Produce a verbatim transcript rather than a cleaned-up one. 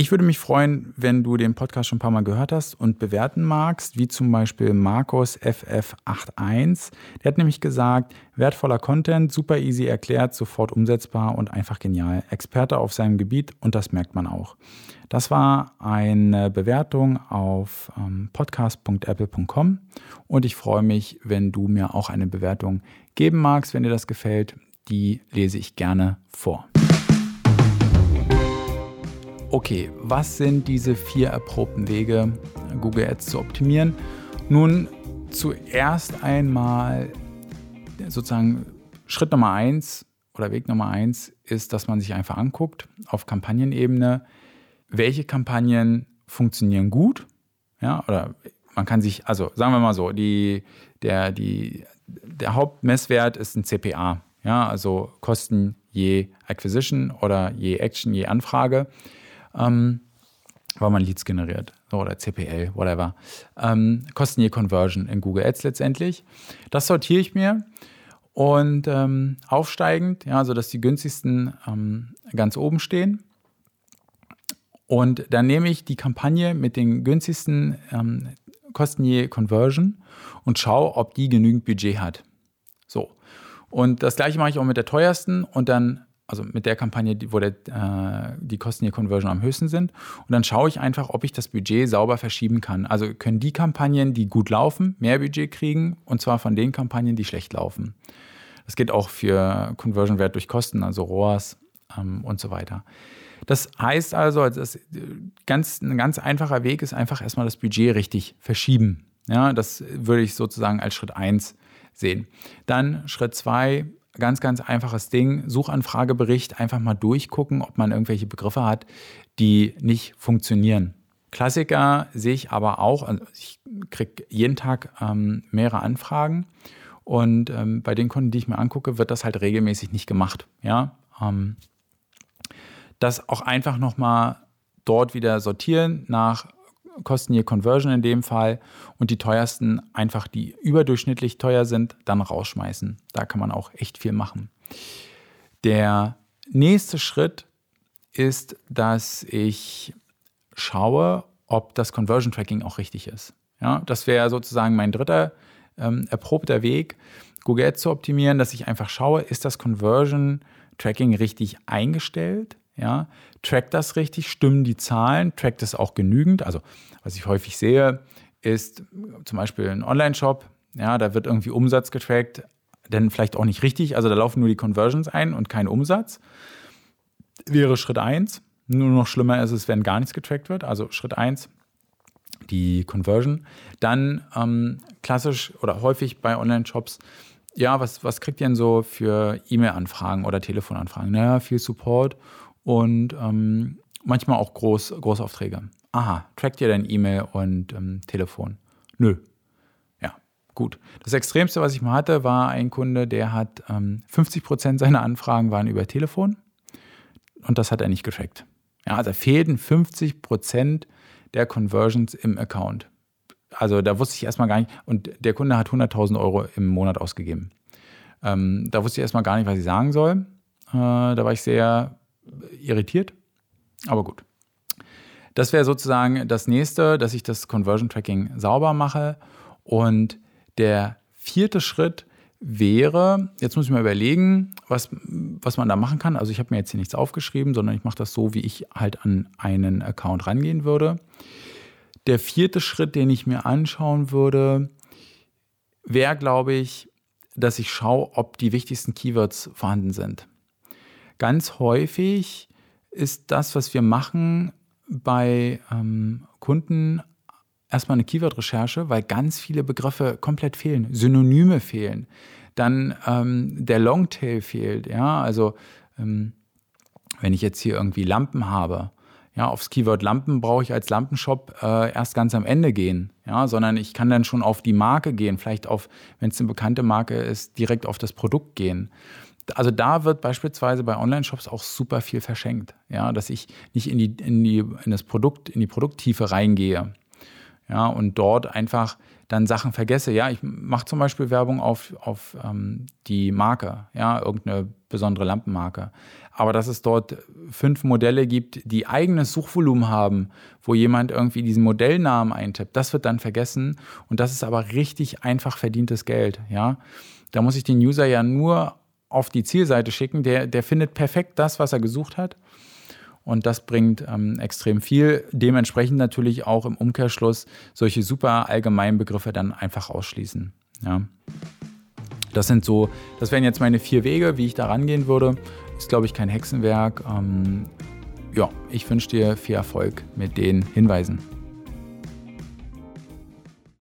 Ich würde mich freuen, wenn du den Podcast schon ein paar Mal gehört hast und bewerten magst, wie zum Beispiel Markus F F einundachtzig. Der hat nämlich gesagt, wertvoller Content, super easy erklärt, sofort umsetzbar und einfach genial. Experte auf seinem Gebiet und das merkt man auch. Das war eine Bewertung auf podcast punkt apple punkt com und ich freue mich, wenn du mir auch eine Bewertung geben magst, wenn dir das gefällt. Die lese ich gerne vor. Okay, was sind diese vier erprobten Wege, Google Ads zu optimieren? Nun, zuerst einmal sozusagen Schritt Nummer eins oder Weg Nummer eins ist, dass man sich einfach anguckt auf Kampagnenebene, welche Kampagnen funktionieren gut, ja, oder man kann sich, also sagen wir mal so, die, der, die, der Hauptmesswert ist ein C P A, ja, also Kosten je Acquisition oder je Action, je Anfrage. Ähm, weil man Leads generiert oder C P L, whatever. Ähm, Kosten je Conversion in Google Ads letztendlich. Das sortiere ich mir und ähm, aufsteigend, ja, sodass die günstigsten ähm, ganz oben stehen. Und dann nehme ich die Kampagne mit den günstigsten ähm, Kosten je Conversion und schaue, ob die genügend Budget hat. So. Und das gleiche mache ich auch mit der teuersten und dann also mit der Kampagne, wo der, äh, die Kosten der Conversion am höchsten sind. Und dann schaue ich einfach, ob ich das Budget sauber verschieben kann. Also können die Kampagnen, die gut laufen, mehr Budget kriegen, und zwar von den Kampagnen, die schlecht laufen. Das geht auch für Conversion-Wert durch Kosten, also R O A S ähm, und so weiter. Das heißt also, das ganz, ein ganz einfacher Weg ist einfach erstmal das Budget richtig verschieben. Ja, das würde ich sozusagen als Schritt eins sehen. Dann Schritt zwei, ganz, ganz einfaches Ding, Suchanfragebericht, einfach mal durchgucken, ob man irgendwelche Begriffe hat, die nicht funktionieren. Klassiker sehe ich aber auch, also ich kriege jeden Tag ähm, mehrere Anfragen und ähm, bei den Kunden, die ich mir angucke, wird das halt regelmäßig nicht gemacht. Ja? Ähm, das auch einfach nochmal dort wieder sortieren nach Kosten je Conversion in dem Fall und die teuersten, einfach die überdurchschnittlich teuer sind, dann rausschmeißen. Da kann man auch echt viel machen. Der nächste Schritt ist, dass ich schaue, ob das Conversion Tracking auch richtig ist. Ja, das wäre sozusagen mein dritter ähm, erprobter Weg, Google Ads zu optimieren, dass ich einfach schaue, ist das Conversion Tracking richtig eingestellt? Ja, trackt das richtig, stimmen die Zahlen, trackt es auch genügend. Also was ich häufig sehe, ist zum Beispiel ein Online-Shop, ja, da wird irgendwie Umsatz getrackt, dann vielleicht auch nicht richtig, also da laufen nur die Conversions ein und kein Umsatz. Wäre Schritt eins. Nur noch schlimmer ist es, wenn gar nichts getrackt wird, also Schritt eins, die Conversion. Dann ähm, klassisch oder häufig bei Online-Shops, ja, was, was kriegt ihr denn so für E-Mail-Anfragen oder Telefonanfragen? Naja, viel Support. Und ähm, manchmal auch Groß, Großaufträge. Aha, trackt ihr dein E-Mail und ähm, Telefon? Nö. Ja, gut. Das Extremste, was ich mal hatte, war ein Kunde, der hat ähm, fünfzig Prozent seiner Anfragen waren über Telefon und das hat er nicht getrackt. Ja, also fehlten fünfzig Prozent der Conversions im Account. Also da wusste ich erstmal gar nicht, und der Kunde hat hunderttausend Euro im Monat ausgegeben. Ähm, da wusste ich erstmal gar nicht, was ich sagen soll. Äh, da war ich sehr irritiert, aber gut. Das wäre sozusagen das nächste, dass ich das Conversion Tracking sauber mache. Und der vierte Schritt wäre, jetzt muss ich mir überlegen, was, was man da machen kann. Also ich habe mir jetzt hier nichts aufgeschrieben, sondern ich mache das so, wie ich halt an einen Account rangehen würde. Der vierte Schritt, den ich mir anschauen würde, wäre, glaube ich, dass ich schaue, ob die wichtigsten Keywords vorhanden sind. Ganz häufig ist das, was wir machen bei ähm, Kunden, erstmal eine Keyword-Recherche, weil ganz viele Begriffe komplett fehlen, Synonyme fehlen, dann ähm, der Longtail fehlt. Ja? Also ähm, wenn ich jetzt hier irgendwie Lampen habe, ja, aufs Keyword Lampen brauche ich als Lampenshop äh, erst ganz am Ende gehen, ja, sondern ich kann dann schon auf die Marke gehen, vielleicht auf, wenn es eine bekannte Marke ist, direkt auf das Produkt gehen. Also da wird beispielsweise bei Online-Shops auch super viel verschenkt, ja, dass ich nicht in die, in die, in das Produkt, in die Produkttiefe reingehe, ja, und dort einfach dann Sachen vergesse. Ja, ich mache zum Beispiel Werbung auf, auf ähm, die Marke, ja, irgendeine besondere Lampenmarke. Aber dass es dort fünf Modelle gibt, die eigenes Suchvolumen haben, wo jemand irgendwie diesen Modellnamen eintippt, das wird dann vergessen. Und das ist aber richtig einfach verdientes Geld. Ja, da muss ich den User ja nur auf die Zielseite schicken. Der, der findet perfekt das, was er gesucht hat. Und das bringt ähm, extrem viel. Dementsprechend natürlich auch im Umkehrschluss solche super allgemeinen Begriffe dann einfach ausschließen. Ja. Das sind so, das wären jetzt meine vier Wege, wie ich da rangehen würde. Ist, glaube ich, kein Hexenwerk. Ähm, ja, ich wünsche dir viel Erfolg mit den Hinweisen.